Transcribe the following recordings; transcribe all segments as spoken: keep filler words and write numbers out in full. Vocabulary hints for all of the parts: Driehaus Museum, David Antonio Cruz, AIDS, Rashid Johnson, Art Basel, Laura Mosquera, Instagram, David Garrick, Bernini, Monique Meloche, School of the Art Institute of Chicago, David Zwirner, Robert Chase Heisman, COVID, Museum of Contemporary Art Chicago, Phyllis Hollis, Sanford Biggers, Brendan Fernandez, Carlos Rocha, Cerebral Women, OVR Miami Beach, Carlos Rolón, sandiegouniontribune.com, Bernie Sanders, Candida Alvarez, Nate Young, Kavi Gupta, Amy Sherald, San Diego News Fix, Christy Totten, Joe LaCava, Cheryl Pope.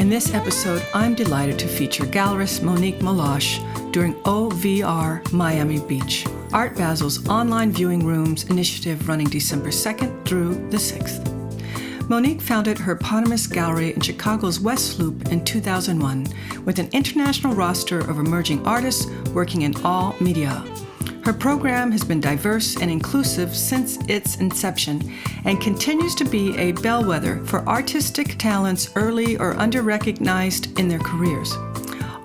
In this episode, I'm delighted to feature gallerist Monique Meloche during O V R Miami Beach, Art Basel's online viewing rooms initiative running December second through the sixth. Monique founded her eponymous gallery in Chicago's West Loop in two thousand one with an international roster of emerging artists working in all media. Her program has been diverse and inclusive since its inception and continues to be a bellwether for artistic talents early or under-recognized in their careers.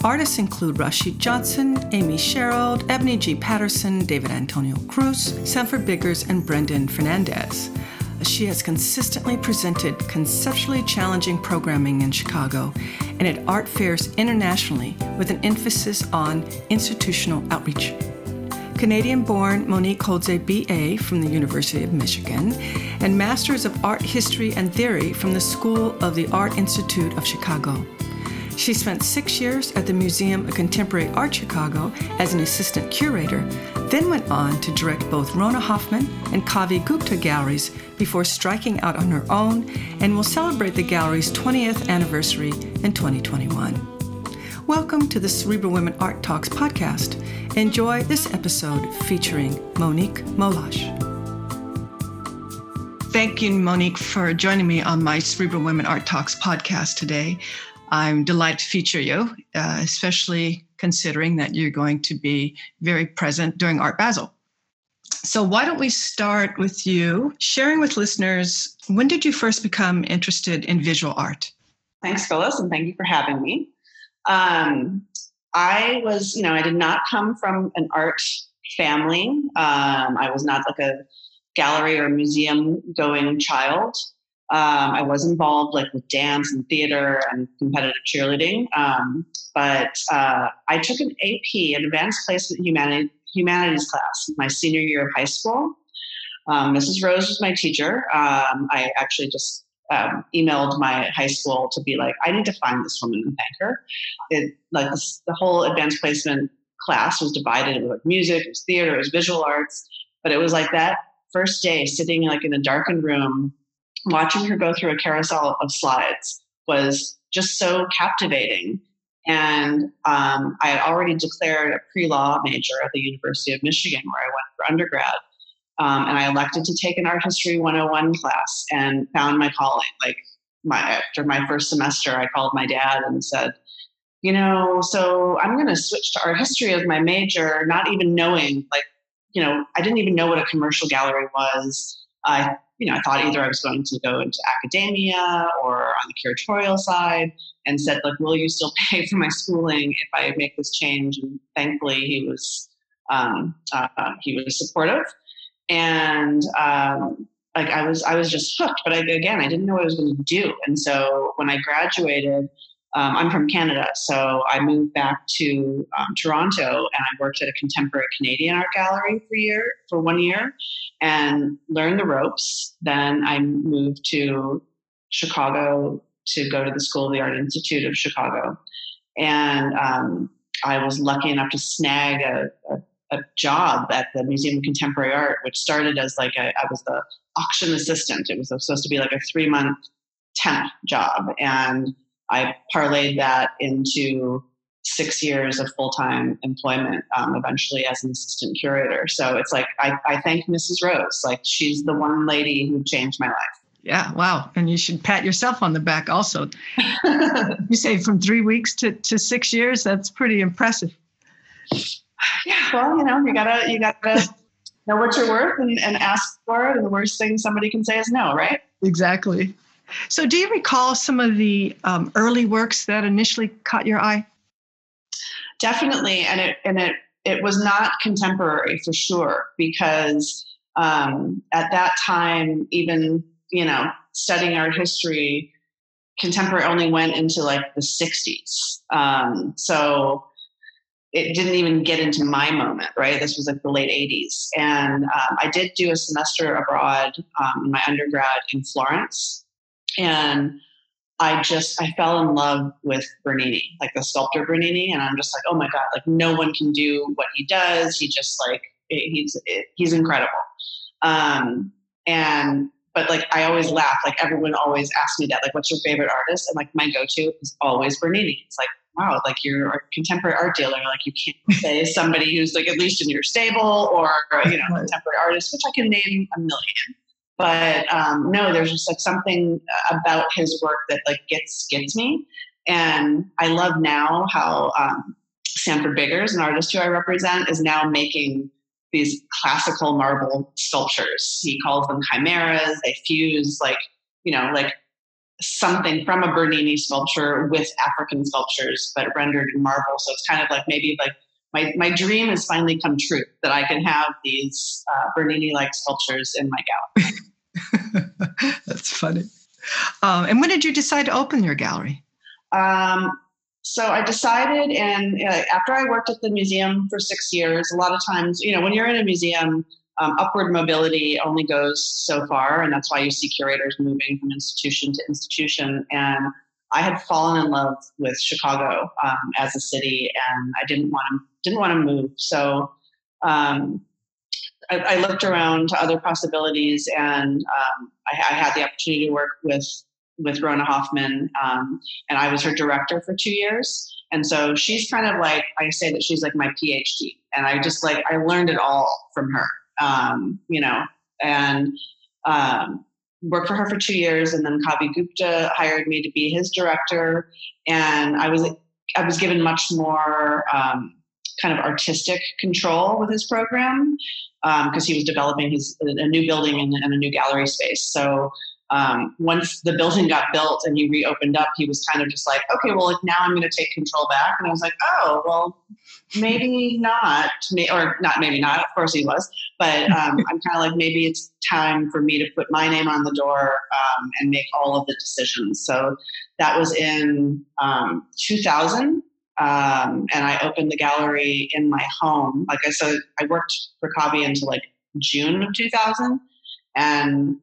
Artists include Rashid Johnson, Amy Sherald, Ebony G. Patterson, David Antonio Cruz, Sanford Biggers, and Brendan Fernandez. She has consistently presented conceptually challenging programming in Chicago and at art fairs internationally with an emphasis on institutional outreach. Canadian-born, Monique holds a B A from the University of Michigan and Masters of Art History and Theory from the School of the Art Institute of Chicago. She spent six years at the Museum of Contemporary Art Chicago as an assistant curator, then went on to direct both Rona Hoffman and Kavi Gupta galleries before striking out on her own, and will celebrate the gallery's twentieth anniversary in twenty twenty-one. Welcome to the Cerebral Women Art Talks podcast. Enjoy this episode featuring Monique Meloche. Thank you, Monique, for joining me on my Cerebral Women Art Talks podcast today. I'm delighted to feature you, uh, especially considering that you're going to be very present during Art Basel. So why don't we start with you sharing with listeners, when did you first become interested in visual art? Thanks, Phyllis, and thank you for having me. Um, I was, you know, I did not come from an art family. Um, I was not like a gallery or museum going child. Um, I was involved like with dance and theater and competitive cheerleading. Um, but, uh, I took an A P, an advanced placement humani- humanities class my senior year of high school. Um, Missus Rose was my teacher. Um, I actually just Um, emailed my high school to be like, I need to find this woman and thank her. It, like this, the whole advanced placement class was divided. It was like music, it was theater, it was visual arts. But it was like that first day sitting like in a darkened room, watching her go through a carousel of slides was just so captivating. And um, I had already declared a pre-law major at the University of Michigan where I went for undergrad. Um, and I elected to take an Art History one oh one class and found my calling. Like my, after my first semester, I called my dad and said, you know, so I'm going to switch to art history as my major, not even knowing, like, you know, I didn't even know what a commercial gallery was. I, you know, I thought either I was going to go into academia or on the curatorial side, and said, like, will you still pay for my schooling if I make this change? And thankfully he was, um, uh, he was supportive. And, um, like I was, I was just hooked, but I, again, I didn't know what I was going to do. And so when I graduated, um, I'm from Canada. So I moved back to um, Toronto, and I worked at a contemporary Canadian art gallery for year, for one year and learned the ropes. Then I moved to Chicago to go to the School of the Art Institute of Chicago. And, um, I was lucky enough to snag a, a a job at the Museum of Contemporary Art, which started as like a, I was the auction assistant. It was supposed to be like a three month temp job. And I parlayed that into six years of full-time employment, um, eventually as an assistant curator. So it's like, I, I thank Missus Rose. Like she's the one lady who changed my life. Yeah. Wow. And you should pat yourself on the back also. You say from three weeks to, to six years, that's pretty impressive. yeah, well, you know, you gotta, you gotta know what you're worth and, and ask for it. And the worst thing somebody can say is no, right? Exactly. So do you recall some of the um, early works that initially caught your eye? Definitely. And it, and it, it was not contemporary for sure, because um, at that time, even, you know, studying art history, contemporary only went into like the sixties. Um, so it didn't even get into my moment, right? This was like the late eighties. And um, I did do a semester abroad um, in my undergrad in Florence. And I just, I fell in love with Bernini, like the sculptor Bernini. And I'm just like, oh my God, like no one can do what he does. He just like, it, he's, it, he's incredible. Um, and, but like, I always laugh, like everyone always asks me that, like, what's your favorite artist? And like my go-to is always Bernini. It's like, wow, like you're a contemporary art dealer. Like you can't say somebody who's like, at least in your stable or, you know, contemporary artist, which I can name a million. But um, no, there's just like something about his work that like gets gets me, and I love now how um, Sanford Biggers, an artist who I represent, is now making these classical marble sculptures. He calls them chimeras. They fuse like you know like something from a Bernini sculpture with African sculptures, but rendered in marble. So it's kind of like maybe like my my dream has finally come true that I can have these uh, Bernini-like sculptures in my gallery. That's funny. Um, and when did you decide to open your gallery? Um, so I decided, and uh, after I worked at the museum for six years, a lot of times, you know, when you're in a museum, um, upward mobility only goes so far, and that's why you see curators moving from institution to institution. And I had fallen in love with Chicago um, as a city, and I didn't want to didn't want to move. So. Um, I looked around to other possibilities, and um, I, I had the opportunity to work with with Rona Hoffman, um, and I was her director for two years. And so she's kind of like, I say that she's like my PhD, and I just like, I learned it all from her, um, you know, and um, worked for her for two years. And then Kavi Gupta hired me to be his director. And I was, I was given much more um, kind of artistic control with his program, because um, he was developing his a new building and, and a new gallery space. So um, once the building got built and he reopened up, he was kind of just like, okay, well, like now I'm going to take control back. And I was like, oh, well, maybe not, may- or not, maybe not. Of course he was, but um, I'm kind of like, maybe it's time for me to put my name on the door um, and make all of the decisions. So that was in um, two thousand. Um, and I opened the gallery in my home. Like I said, I worked for Kavi until like June of two thousand. And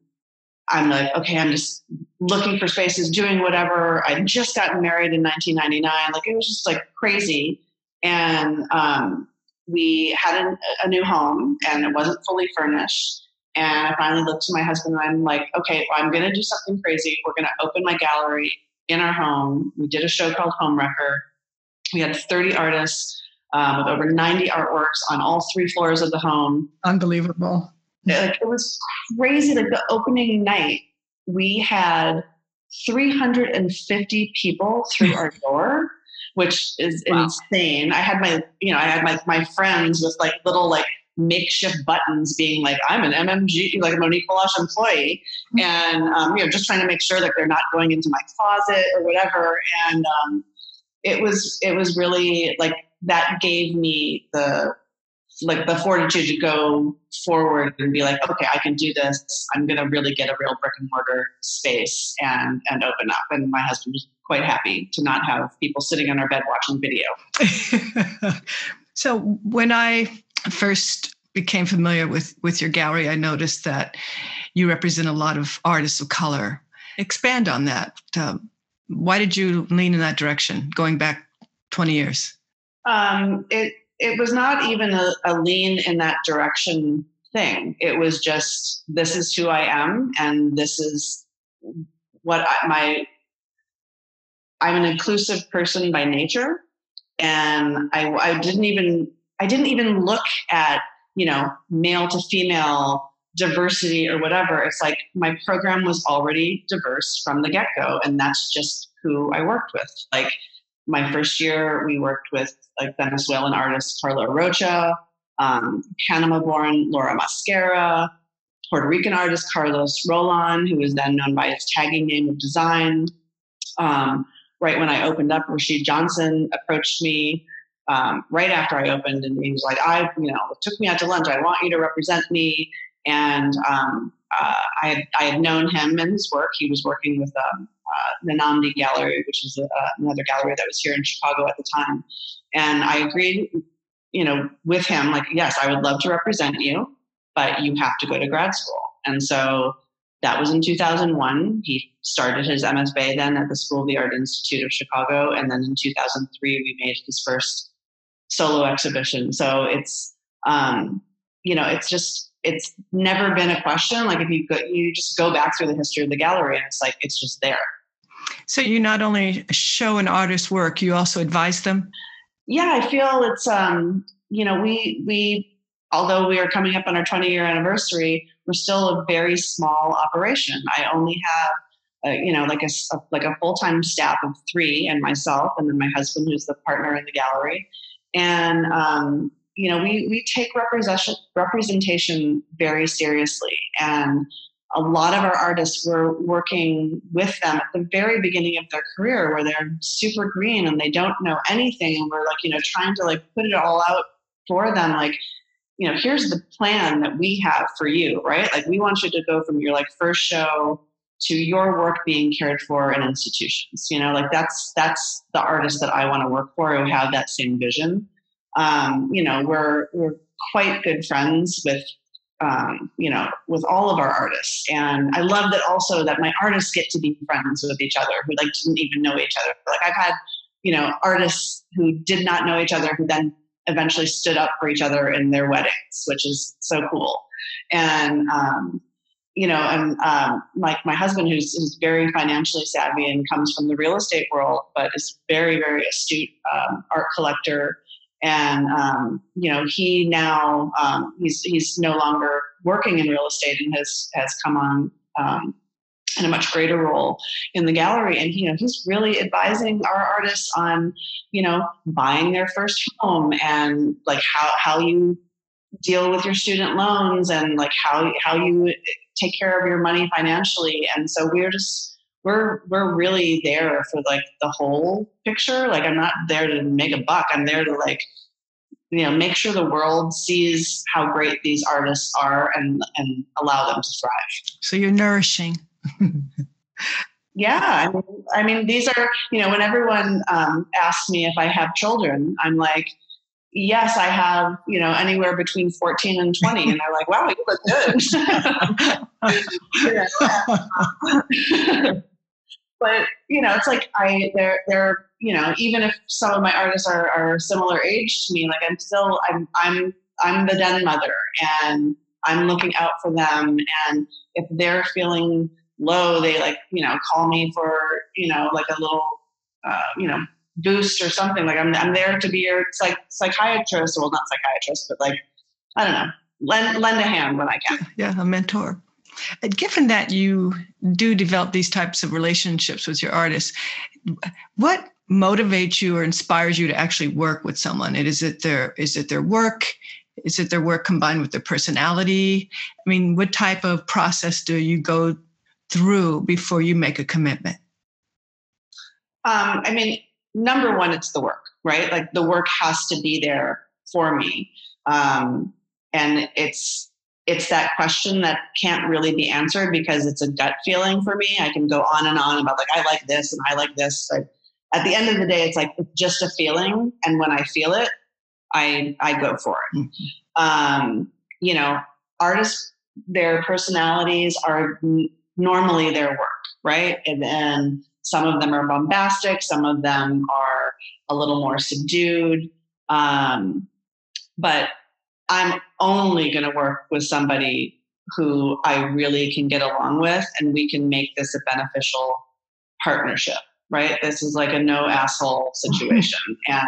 I'm like, okay, I'm just looking for spaces, doing whatever. I just got married in nineteen ninety-nine. Like it was just like crazy. And um, we had an, a new home, and it wasn't fully furnished. And I finally looked to my husband, and I'm like, okay, well, I'm going to do something crazy. We're going to open my gallery in our home. We did a show called Home Wrecker. We had thirty artists um, with over ninety artworks on all three floors of the home. Unbelievable. Like, it was crazy. Like the opening night, we had three hundred fifty people through our door, which is wow. Insane. I had my, you know, I had my, my friends with like little like makeshift buttons being like, I'm an M M G, like a Monique Meloche employee. Mm-hmm. And, um, you know, just trying to make sure that they're not going into my closet or whatever. And, um, It was it was really like that gave me the like the fortitude to go forward and be like, okay, I can do this. I'm gonna really get a real brick and mortar space and and open up. And my husband was quite happy to not have people sitting on our bed watching video. So when I first became familiar with with your gallery, I noticed that you represent a lot of artists of color. Expand on that. Um, Why did you lean in that direction, going back twenty years? Um, it it was not even a, a lean in that direction thing. It was just, this is who I am, and this is what I, my, I'm an inclusive person by nature, and I, I didn't even I didn't even look at, you know, male to female diversity or whatever. It's like my program was already diverse from the get-go, and that's just who I worked with. Like my first year, we worked with like Venezuelan artist Carlos Rocha, um, Panama-born Laura Mosquera, Puerto Rican artist Carlos Rolón, who was then known by his tagging name of Design. Um, right when I opened up, Rashid Johnson approached me um, right after I opened, and he was like, I, you know, it took me out to lunch. I want you to represent me. And um, uh, I, had, I had known him and his work. He was working with um, uh, the Nnamdi Gallery, which is uh, another gallery that was here in Chicago at the time. And I agreed, you know, with him, like, yes, I would love to represent you, but you have to go to grad school. And so that was in two thousand one. He started his M F A then at the School of the Art Institute of Chicago. And then in two thousand three, we made his first solo exhibition. So it's, um, you know, it's just, it's never been a question. Like if you go, you just go back through the history of the gallery and it's like, it's just there. So you not only show an artist's work, you also advise them? Yeah, I feel it's, um, you know, we, we, although we are coming up on our twenty year anniversary, we're still a very small operation. I only have, uh, you know, like a, a like a full-time staff of three and myself, and then my husband, who's the partner in the gallery. And, um, you know, we, we take representation representation very seriously. And a lot of our artists, we're working with them at the very beginning of their career where they're super green and they don't know anything. And we're like, you know, trying to like put it all out for them. Like, you know, here's the plan that we have for you, right? Like we want you to go from your like first show to your work being cared for in institutions, you know, like that's, that's the artist that I want to work for who have that same vision. Um, you know, we're, we're quite good friends with, um, you know, with all of our artists. And I love that also that my artists get to be friends with each other who like didn't even know each other. Like I've had, you know, artists who did not know each other who then eventually stood up for each other in their weddings, which is so cool. And, um, you know, and um, like my husband, who's, who's very financially savvy and comes from the real estate world, but is very, very astute um, art collector. And, um, you know, he now, um, he's, he's no longer working in real estate and has, has come on um, in a much greater role in the gallery. And, you know, he's really advising our artists on, you know, buying their first home and like how, how you deal with your student loans and like how, how you take care of your money financially. And so we're just, we're, we're really there for like the whole picture. Like I'm not there to make a buck. I'm there to like, you know, make sure the world sees how great these artists are and, and allow them to thrive. So you're nourishing. Yeah. I mean, I mean, these are, you know, when everyone um, asks me if I have children, I'm like, yes, I have, you know, anywhere between fourteen and twenty. And they're like, wow, you look good. But, you know, it's like I, they're, they're, you know, even if some of my artists are, are similar age to me, like I'm still, I'm, I'm, I'm the den mother and I'm looking out for them. And if they're feeling low, they like, you know, call me for, you know, like a little, uh, you know, boost or something. Like I'm, I'm there to be your psych- psychiatrist. Well, not psychiatrist, but like, I don't know, lend, lend a hand when I can. Yeah. A mentor. And given that you do develop these types of relationships with your artists, what motivates you or inspires you to actually work with someone? It is it their, is it their work? Is it their work combined with their personality? I mean, what type of process do you go through before you make a commitment? Um, I mean, number one, it's the work, right? Like the work has to be there for me. Um, and it's, it's that question that can't really be answered because it's a gut feeling for me. I can go on and on about like, I like this and I like this. But at the end of the day, it's like, it's just a feeling. And when I feel it, I, I go for it. Mm-hmm. Um, you know, artists, their personalities are normally their work, right? And then some of them are bombastic. Some of them are a little more subdued. Um, but I'm only going to work with somebody who I really can get along with, and we can make this a beneficial partnership, right? This is like a no asshole situation. And,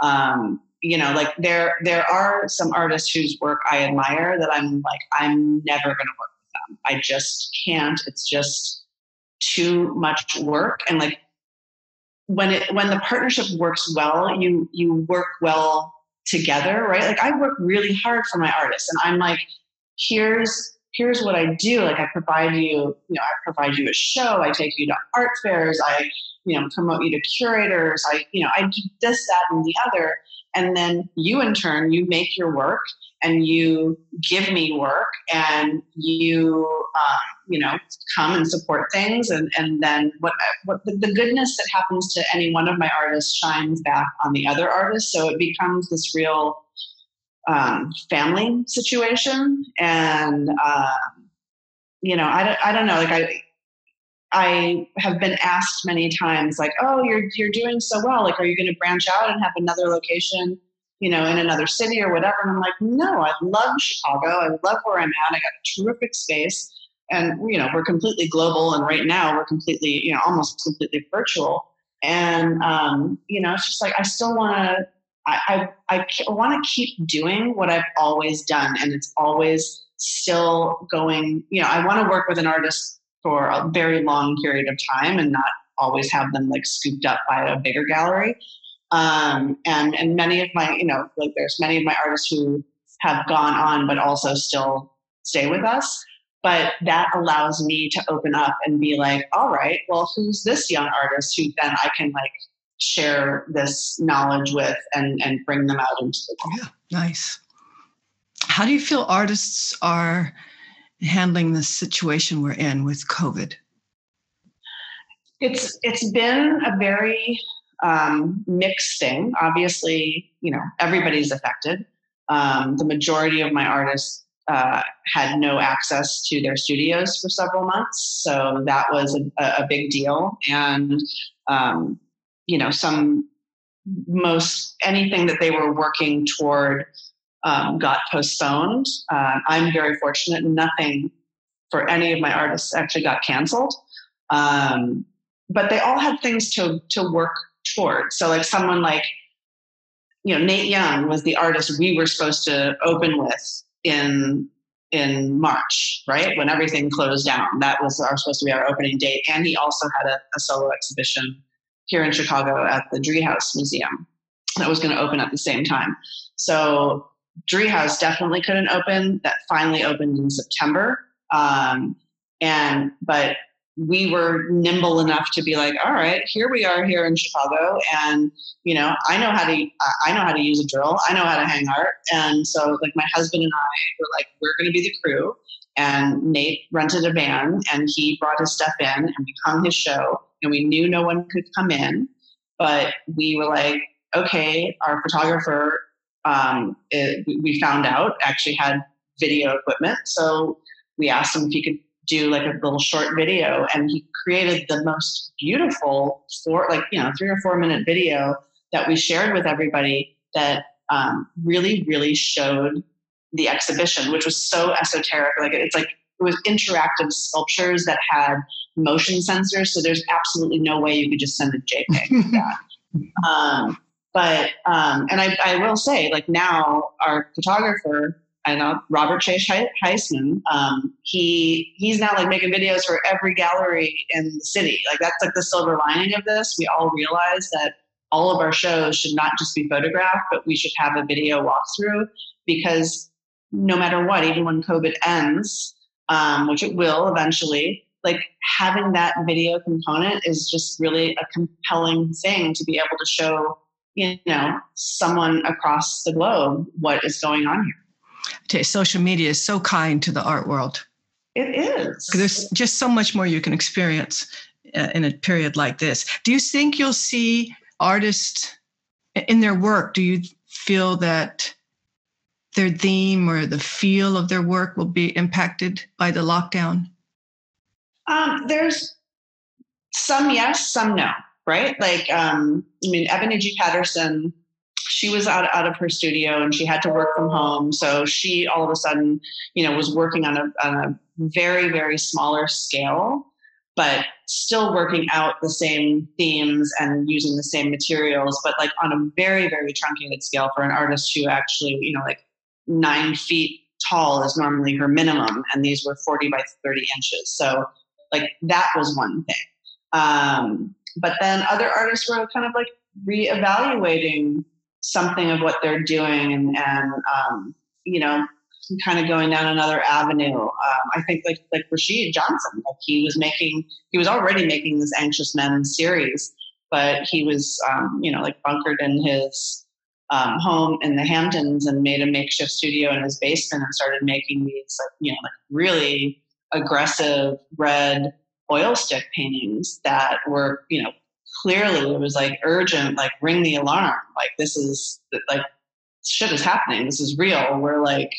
um, you know, like there, there are some artists whose work I admire that I'm like, I'm never going to work with them. I just can't. It's just too much work. And like, when it, when the partnership works well, you, you work well together, right? Like I work really hard for my artists and I'm like, here's, here's what I do. Like I provide you, you know, I provide you a show. I take you to art fairs. I, you know, promote you to curators. I, you know, I do this, that, and the other. And then you in turn, you make your work and you give me work and you, uh, you know, come and support things. And, and then what, what the goodness that happens to any one of my artists shines back on the other artists. So it becomes this real um, family situation. And, uh, you know, I, I don't know, like I, I have been asked many times, like, oh, you're you're doing so well. Like, are you going to branch out and have another location, you know, in another city or whatever? And I'm like, no, I love Chicago. I love where I'm at. I got a terrific space. And, you know, we're completely global. And right now we're completely, you know, almost completely virtual. And, um, you know, it's just like I still want to, I, I, I want to keep doing what I've always done. And it's always still going, you know, I want to work with an artist for a very long period of time and not always have them like scooped up by a bigger gallery. Um, and, and many of my, you know, like there's many of my artists who have gone on, but also still stay with us. But that allows me to open up and be like, all right, well, who's this young artist who then I can like share this knowledge with and, and bring them out into the world. Yeah, nice. How do you feel artists are handling the situation we're in with COVID? It's it's been a very um, mixed thing. Obviously, you know, everybody's affected. Um, the majority of my artists uh, had no access to their studios for several months, so that was a, a big deal. And um, you know, some most anything that they were working toward Um, got postponed. Uh, I'm very fortunate. Nothing for any of my artists actually got canceled. Um, but they all had things to to work toward. So like someone like, you know, Nate Young was the artist we were supposed to open with in in March, right? When everything closed down. That was our supposed to be our opening date. And he also had a, a solo exhibition here in Chicago at the Driehaus Museum that was going to open at the same time. So Driehaus definitely couldn't open. That finally opened in September. Um, and, but we were nimble enough to be like, all right, here we are here in Chicago. And, you know, I know how to, I know how to use a drill. I know how to hang art. And so like my husband and I were like, we're going to be the crew. And Nate rented a van and he brought his stuff in and we hung his show and we knew no one could come in, but we were like, okay, our photographer, Um, it, we found out actually had video equipment. So we asked him if he could do like a little short video and he created the most beautiful four, like, you know, three or four minute video that we shared with everybody that um, really, really showed the exhibition, which was so esoteric. Like it's like, it was interactive sculptures that had motion sensors. So there's absolutely no way you could just send a JPEG like that. Um, But, um, and I, I will say, like now our photographer, I know Robert Chase Heisman, um, he, he's now like making videos for every gallery in the city. Like that's like the silver lining of this. We all realize that all of our shows should not just be photographed, but we should have a video walkthrough because no matter what, even when COVID ends, um, which it will eventually, like having that video component is just really a compelling thing to be able to show, you know, someone across the globe, what is going on here. Okay, social media is so kind to the art world. It is. There's just so much more you can experience uh, in a period like this. Do you think you'll see artists in their work? Do you feel that their theme or the feel of their work will be impacted by the lockdown? Um, there's some yes, some no. Right? Like, um, I mean, Ebony G. Patterson, she was out, out of her studio and she had to work from home. So she all of a sudden, you know, was working on a, on a very, very smaller scale, but still working out the same themes and using the same materials, but like on a very, very truncated scale for an artist who actually, you know, like nine feet tall is normally her minimum. And these were forty by thirty inches. So like that was one thing. Um, But then other artists were kind of like reevaluating something of what they're doing and, and um, you know, kind of going down another avenue. Um, I think like like Rashid Johnson, like he was making, he was already making this Anxious Men series, but he was, um, you know, like bunkered in his um, home in the Hamptons and made a makeshift studio in his basement and started making these, like, you know, like really aggressive red oil stick paintings that were, you know, clearly it was like urgent, like ring the alarm. Like this is like shit is happening. This is real. We're like,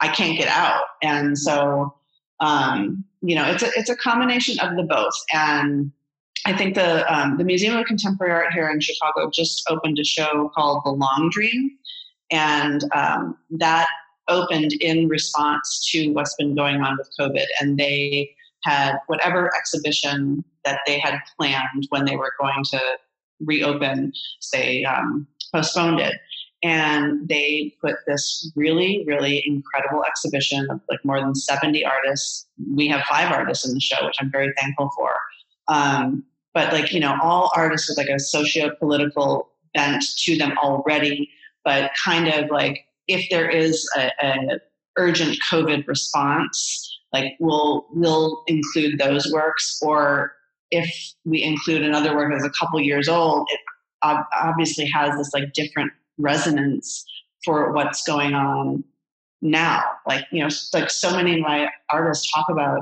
I can't get out. And so, um, you know, it's a, it's a combination of the both. And I think the, um, the Museum of Contemporary Art here in Chicago just opened a show called The Long Dream. And, um, that opened in response to what's been going on with COVID. And they had whatever exhibition that they had planned when they were going to reopen, they, um, postponed it. And they put this really, really incredible exhibition of like more than seventy artists. We have five artists in the show, which I'm very thankful for. Um, but like, you know, all artists with like a socio-political bent to them already, but kind of like if there is an urgent COVID response, like we'll, we'll include those works. Or if we include another work that's a couple years old, it obviously has this like different resonance for what's going on now. Like, you know, like so many of my artists talk about,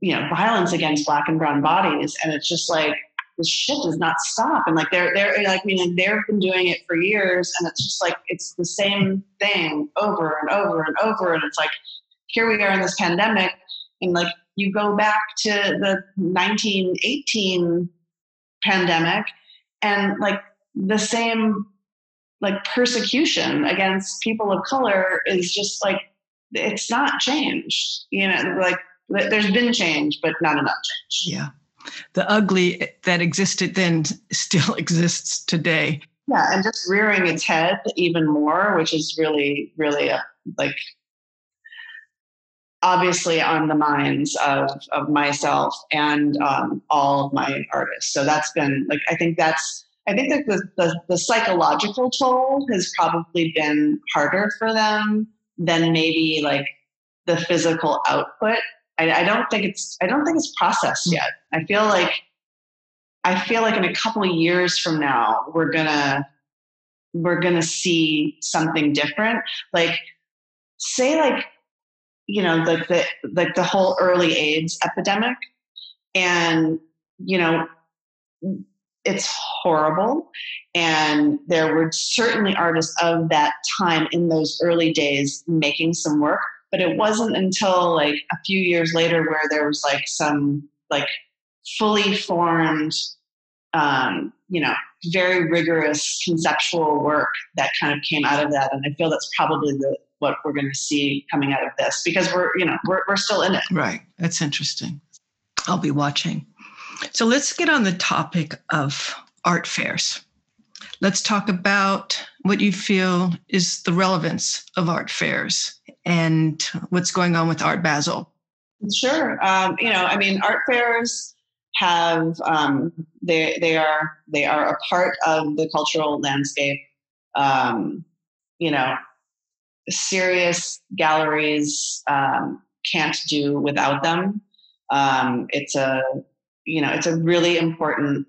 you know, violence against Black and brown bodies. And it's just like, this shit does not stop. And like, they're, they're like, I mean, they've been doing it for years and it's just like, it's the same thing over and over and over. And it's like, here we are in this pandemic. And like, you go back to the nineteen eighteen pandemic and like the same like persecution against people of color is just like, it's not changed, you know, like there's been change, but not enough change. Yeah. The ugly that existed then still exists today. Yeah. And just rearing its head even more, which is really, really a, like obviously on the minds of, of myself and um, all of my artists. So that's been like, I think that's, I think that the, the, the psychological toll has probably been harder for them than maybe like the physical output. I, I don't think it's I don't think it's processed yet. I feel like I feel like in a couple of years from now we're gonna we're gonna see something different. Like say like you know like the like the whole early AIDS epidemic, and you know. It's horrible. And there were certainly artists of that time in those early days making some work, but it wasn't until like a few years later where there was like some like fully formed, um, you know, very rigorous conceptual work that kind of came out of that. And I feel that's probably the, what we're going to see coming out of this because we're, you know, we're, we're still in it. Right. That's interesting. I'll be watching. So let's get on the topic of art fairs. Let's talk about what you feel is the relevance of art fairs and what's going on with Art Basel. Sure. Um, you know, I mean, art fairs have, um, they they are they are a part of the cultural landscape. Um, you know, serious galleries um, can't do without them. Um, it's a you know, it's a really important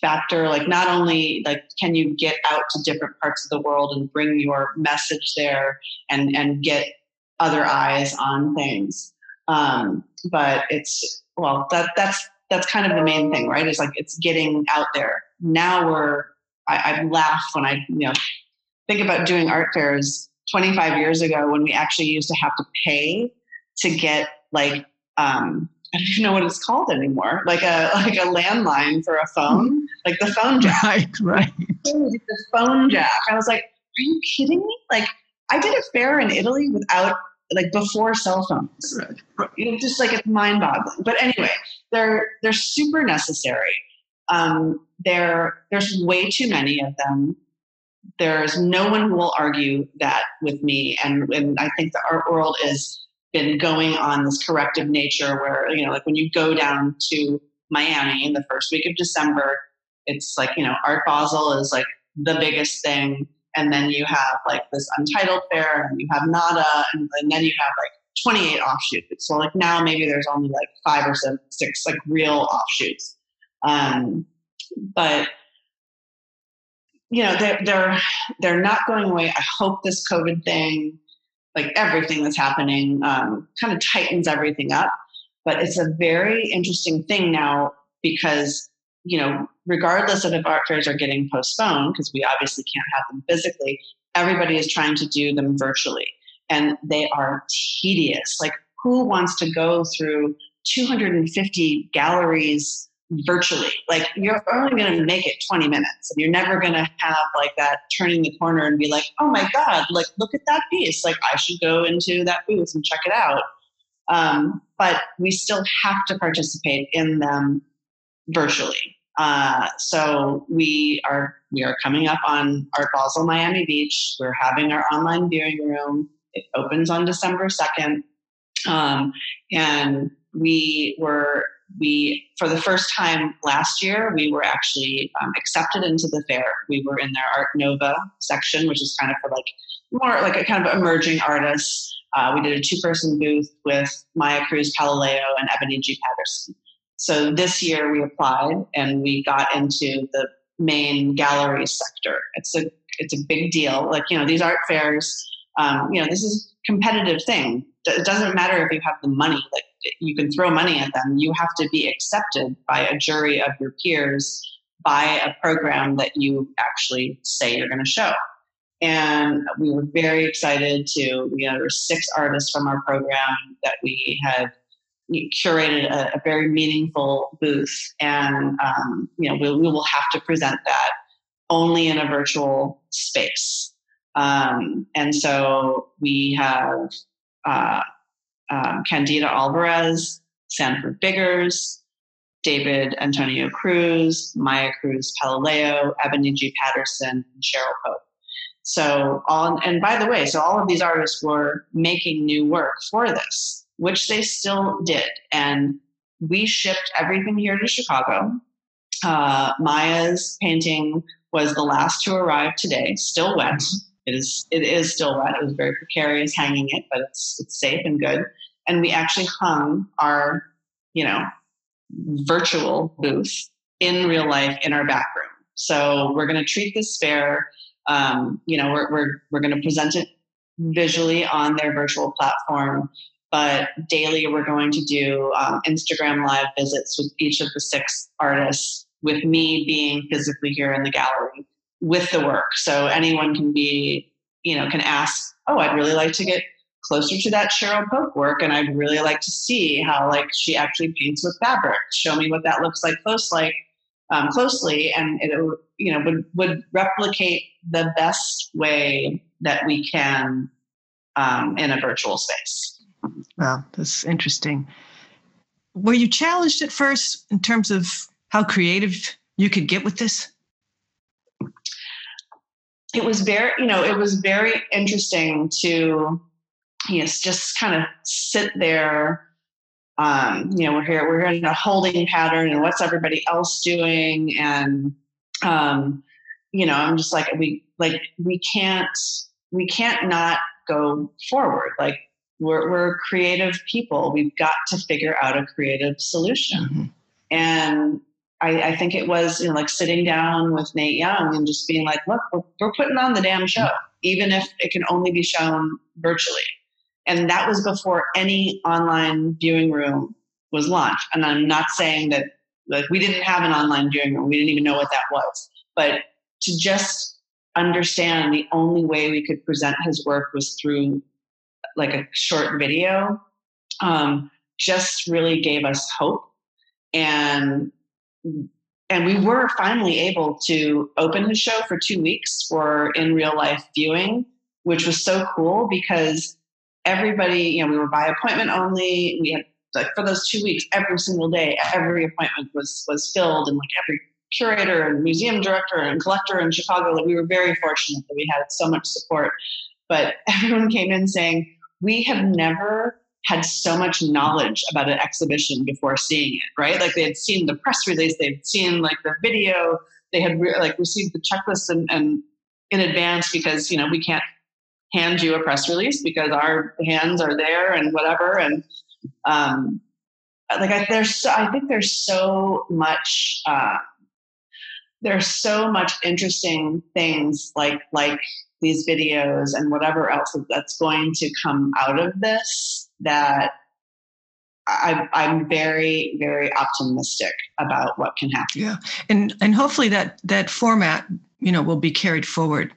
factor. Like not only like, can you get out to different parts of the world and bring your message there and, and get other eyes on things. Um, but it's, well, that that's, that's kind of the main thing, right? It's like, it's getting out there. Now we're, I, I laugh when I, you know, think about doing art fairs twenty-five years ago when we actually used to have to pay to get like, um, I don't even know what it's called anymore. Like a like a landline for a phone, like the phone jack. Right, right. The phone jack. I was like, are you kidding me? Like I did a fair in Italy without like before cell phones. Right, right. It's just like it's mind boggling. But anyway, they're they're super necessary. Um, they're there's way too many of them. There's no one who will argue that with me, and and I think the art world is. Been going on this corrective nature where, you know, like when you go down to Miami in the first week of December. It's like, you know, Art Basel is like the biggest thing. And then you have like this Untitled Fair, and you have Nada, and, and then you have like twenty-eight offshoots. So like now maybe there's only like five or seven, six like real offshoots. Um, but you know, they're, they're, they're not going away. I hope this COVID thing, like everything that's happening, um, kind of tightens everything up. But it's a very interesting thing now because, you know, regardless of if art fairs are getting postponed, because we obviously can't have them physically, everybody is trying to do them virtually. And they are tedious. Like, who wants to go through two hundred fifty galleries virtually? Like, you're only going to make it twenty minutes. And you're never going to have like that turning the corner and be like, oh my God, like, look at that piece. Like, I should go into that booth and check it out. Um, but we still have to participate in them virtually. Uh, so we are, we are coming up on Art Basel Miami Beach. We're having our online viewing room. It opens on December second. Um, and we were, we, for the first time last year, we were actually um, accepted into the fair. We were in their Art Nova section, which is kind of for like more like a kind of emerging artists. Uh, we did a two-person booth with Maya Cruz Palaleo and Ebony G. Patterson. So this year we applied and we got into the main gallery sector. It's a it's a big deal. Like, you know, these art fairs, um, you know, this is a competitive thing. It doesn't matter if you have the money. Like, you can throw money at them. You have to be accepted by a jury of your peers by a program that you actually say you're going to show. And we were very excited to, you know, there were six artists from our program that we had curated a, a very meaningful booth. And, um, you know, we, we will have to present that only in a virtual space. Um, and so we have uh, um, Candida Alvarez, Sanford Biggers, David Antonio Cruz, Maya Cruz Palaleo, Ebony G. Patterson, and Cheryl Pope. So all, and by the way, so all of these artists were making new work for this, which they still did. And we shipped everything here to Chicago. Uh, Maya's painting was the last to arrive today, still wet. It is, it is still wet. It was very precarious hanging it, but it's, it's safe and good. And we actually hung our, you know, virtual booth in real life in our back room. So we're going to treat this fair. Um, you know, we're, we're, we're going to present it visually on their virtual platform, but daily we're going to do um, Instagram live visits with each of the six artists, with me being physically here in the gallery with the work. So anyone can be, you know, can ask, oh, I'd really like to get closer to that Cheryl Pope work. And I'd really like to see how like she actually paints with fabric. Show me what that looks like close, like, um, closely. And it you know, would, would replicate the best way that we can um, in a virtual space. Wow, that's interesting. Were you challenged at first in terms of how creative you could get with this? It was very, you know, it was very interesting to, you know, just kind of sit there. Um, you know, we're here, we're in a holding pattern, and what's everybody else doing? And, um, you know, I'm just like, we, like, we can't, we can't not go forward. Like, we're, we're creative people. We've got to figure out a creative solution. Mm-hmm. And I, I think it was, you know, like sitting down with Nate Young and just being like, look, we're, we're putting on the damn show, even if it can only be shown virtually. And that was before any online viewing room was launched. And I'm not saying that, like, we didn't have an online viewing room. We didn't even know what that was. But to just understand the only way we could present his work was through like a short video, um, just really gave us hope. And, and we were finally able to open his show for two weeks for in real life viewing, which was so cool because everybody, you know, we were by appointment only. We had, like, for those two weeks, every single day, every appointment was was filled, and like every curator and museum director and collector in Chicago, like, we were very fortunate that we had so much support. But everyone came in saying, we have never had so much knowledge about an exhibition before seeing it, right? Like they had seen the press release, they'd seen like the video, they had re- like received the checklist and, and in advance because, you know, we can't hand you a press release because our hands are there and whatever. And um, like I, there's, so, I think there's so much, uh, there's so much interesting things like like these videos and whatever else that's going to come out of this that I, I'm very, very optimistic about what can happen. Yeah, and and hopefully that that format, you know, will be carried forward.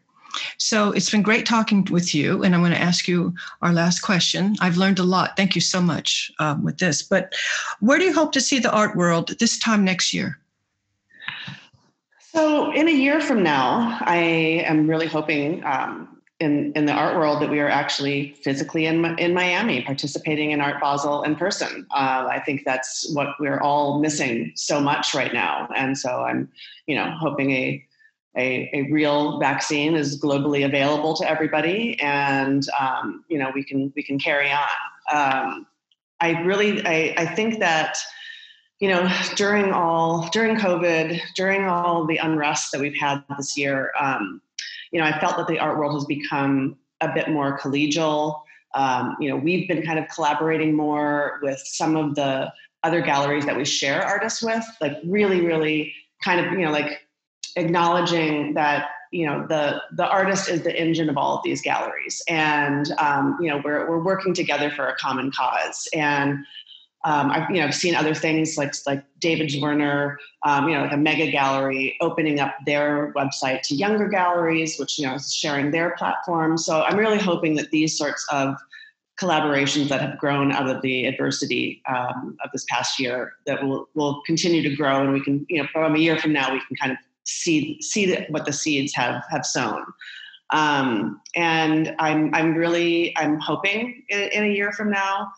So it's been great talking with you, and I'm going to ask you our last question. I've learned a lot. Thank you so much um, with this. But where do you hope to see the art world this time next year? So in a year from now, I am really hoping um, in, in the art world that we are actually physically in in Miami participating in Art Basel in person. Uh, I think that's what we're all missing so much right now. And so I'm, you know, hoping a A, a real vaccine is globally available to everybody, and um, you know we can we can carry on. Um, I really I, I think that you know during all during COVID, during all the unrest that we've had this year, um, you know I felt that the art world has become a bit more collegial. Um, you know we've been kind of collaborating more with some of the other galleries that we share artists with, like really really kind of you know like. acknowledging that, you know, the, the artist is the engine of all of these galleries. And, um, you know, we're, we're working together for a common cause. And, um, I've, you know, I've seen other things like, like David Zwirner, um, you know, like a mega gallery opening up their website to younger galleries, which, you know, is sharing their platform. So I'm really hoping that these sorts of collaborations that have grown out of the adversity um, of this past year that will, will continue to grow. And we can, you know, from a year from now, we can kind of see see what the seeds have have sown. Um, and I'm I'm really I'm hoping in, in a year from now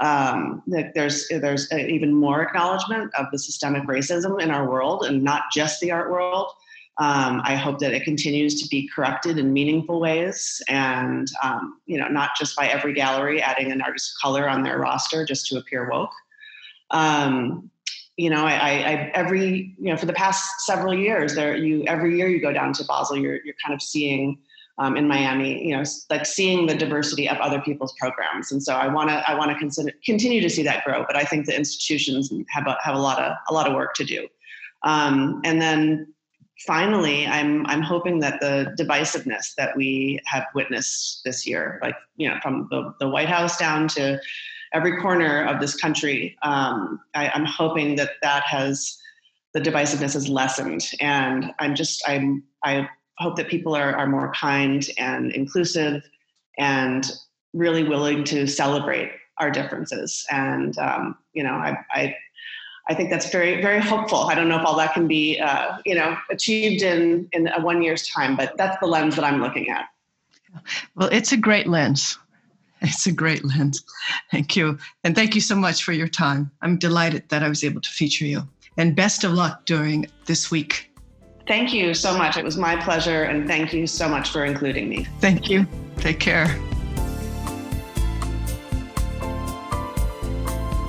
um, that there's there's a, even more acknowledgement of the systemic racism in our world and not just the art world. Um, I hope that it continues to be corrected in meaningful ways, and um, you know not just by every gallery adding an artist of color on their roster just to appear woke. Um, You know, I, I, every, you know, for the past several years there, you, every year you go down to Basel, you're, you're kind of seeing um, in Miami, you know, like seeing the diversity of other people's programs. And so I want to, I want to consider, continue to see that grow, but I think the institutions have a, have a lot of, a lot of work to do. Um, and then finally, I'm, I'm hoping that the divisiveness that we have witnessed this year, like, you know, from the, the White House down to every corner of this country, um, I, I'm hoping that that has, the divisiveness has lessened. And I'm just, I'm, I hope that people are, are more kind and inclusive and really willing to celebrate our differences. And, um, you know, I, I, I think that's very, very hopeful. I don't know if all that can be, uh, you know, achieved in, in a one year's time, but that's the lens that I'm looking at. Well, it's a great lens. It's a great lens. Thank you. And thank you so much for your time. I'm delighted that I was able to feature you. And best of luck during this week. Thank you so much. It was my pleasure. And thank you so much for including me. Thank you. Take care.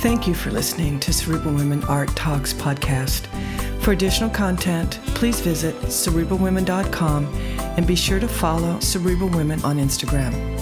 Thank you for listening to Cerebral Women Art Talks podcast. For additional content, please visit cerebral women dot com and be sure to follow Cerebral Women on Instagram.